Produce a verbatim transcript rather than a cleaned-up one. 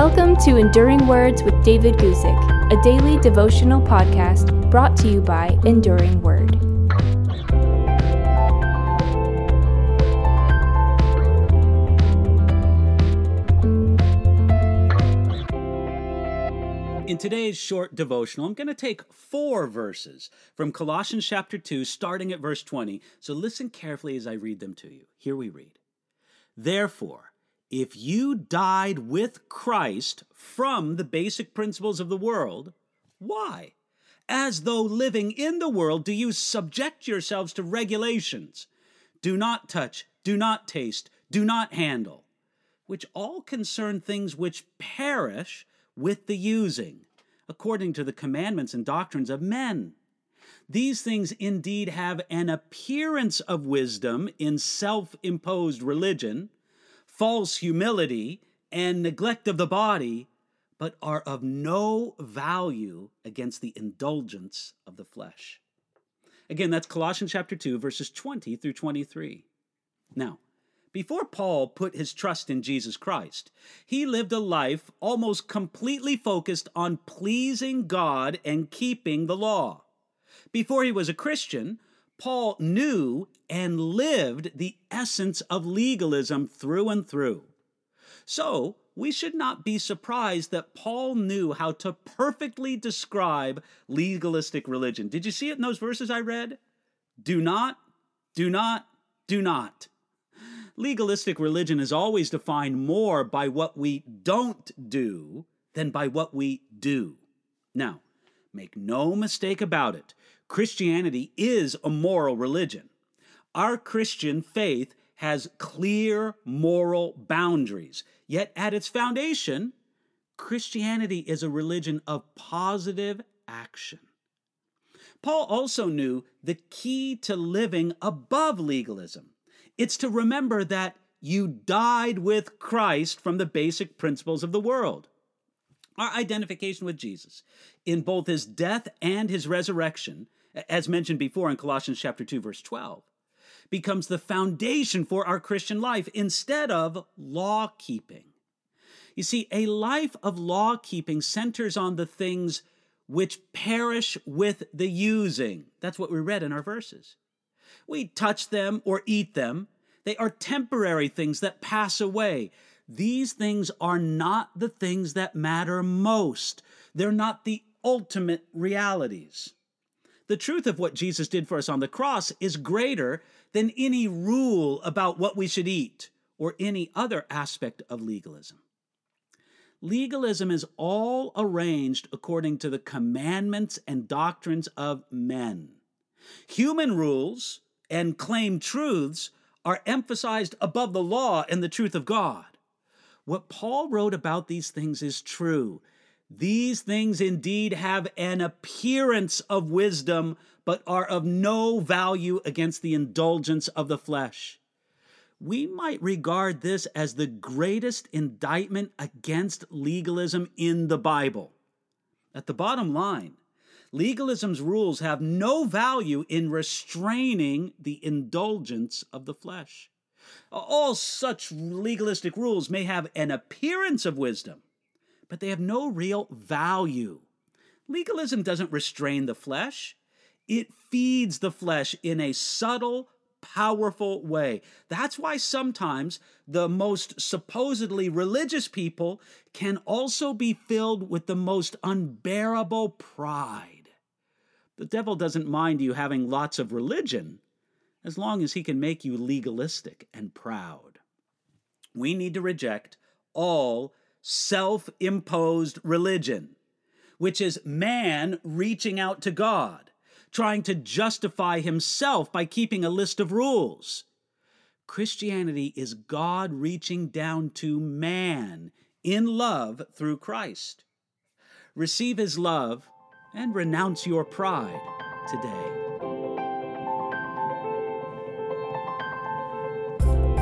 Welcome to Enduring Words with David Guzik, a daily devotional podcast brought to you by Enduring Word. In today's short devotional, I'm going to take four verses from Colossians chapter two, starting at verse twenty. So listen carefully as I read them to you. Here we read, "Therefore, if you died with Christ from the basic principles of the world, why, as though living in the world, do you subject yourselves to regulations? Do not touch, do not taste, do not handle, which all concern things which perish with the using, according to the commandments and doctrines of men. These things indeed have an appearance of wisdom in self-imposed religion, false humility, and neglect of the body, but are of no value against the indulgence of the flesh." Again, that's Colossians chapter two, verses twenty through twenty-three. Now, before Paul put his trust in Jesus Christ, he lived a life almost completely focused on pleasing God and keeping the law. Before he was a Christian, Paul knew and lived the essence of legalism through and through. So, we should not be surprised that Paul knew how to perfectly describe legalistic religion. Did you see it in those verses I read? Do not, do not, do not. Legalistic religion is always defined more by what we don't do than by what we do. Now, make no mistake about it, Christianity is a moral religion. Our Christian faith has clear moral boundaries, yet at its foundation, Christianity is a religion of positive action. Paul also knew the key to living above legalism. It's to remember that you died with Christ from the basic principles of the world. Our identification with Jesus in both his death and his resurrection, as mentioned before in Colossians chapter two, verse twelve, becomes the foundation for our Christian life instead of law-keeping. You see, a life of law-keeping centers on the things which perish with the using. That's what we read in our verses. We touch them or eat them. They are temporary things that pass away. These things are not the things that matter most. They're not the ultimate realities. The truth of what Jesus did for us on the cross is greater than any rule about what we should eat or any other aspect of legalism. Legalism is all arranged according to the commandments and doctrines of men. Human rules and claimed truths are emphasized above the law and the truth of God. What Paul wrote about these things is true. These things indeed have an appearance of wisdom, but are of no value against the indulgence of the flesh. We might regard this as the greatest indictment against legalism in the Bible. At the bottom line, legalism's rules have no value in restraining the indulgence of the flesh. All such legalistic rules may have an appearance of wisdom, but they have no real value. Legalism doesn't restrain the flesh. It feeds the flesh in a subtle, powerful way. That's why sometimes the most supposedly religious people can also be filled with the most unbearable pride. The devil doesn't mind you having lots of religion as long as he can make you legalistic and proud. We need to reject all self-imposed religion, which is man reaching out to God, trying to justify himself by keeping a list of rules. Christianity is God reaching down to man in love through Christ. Receive his love and renounce your pride today.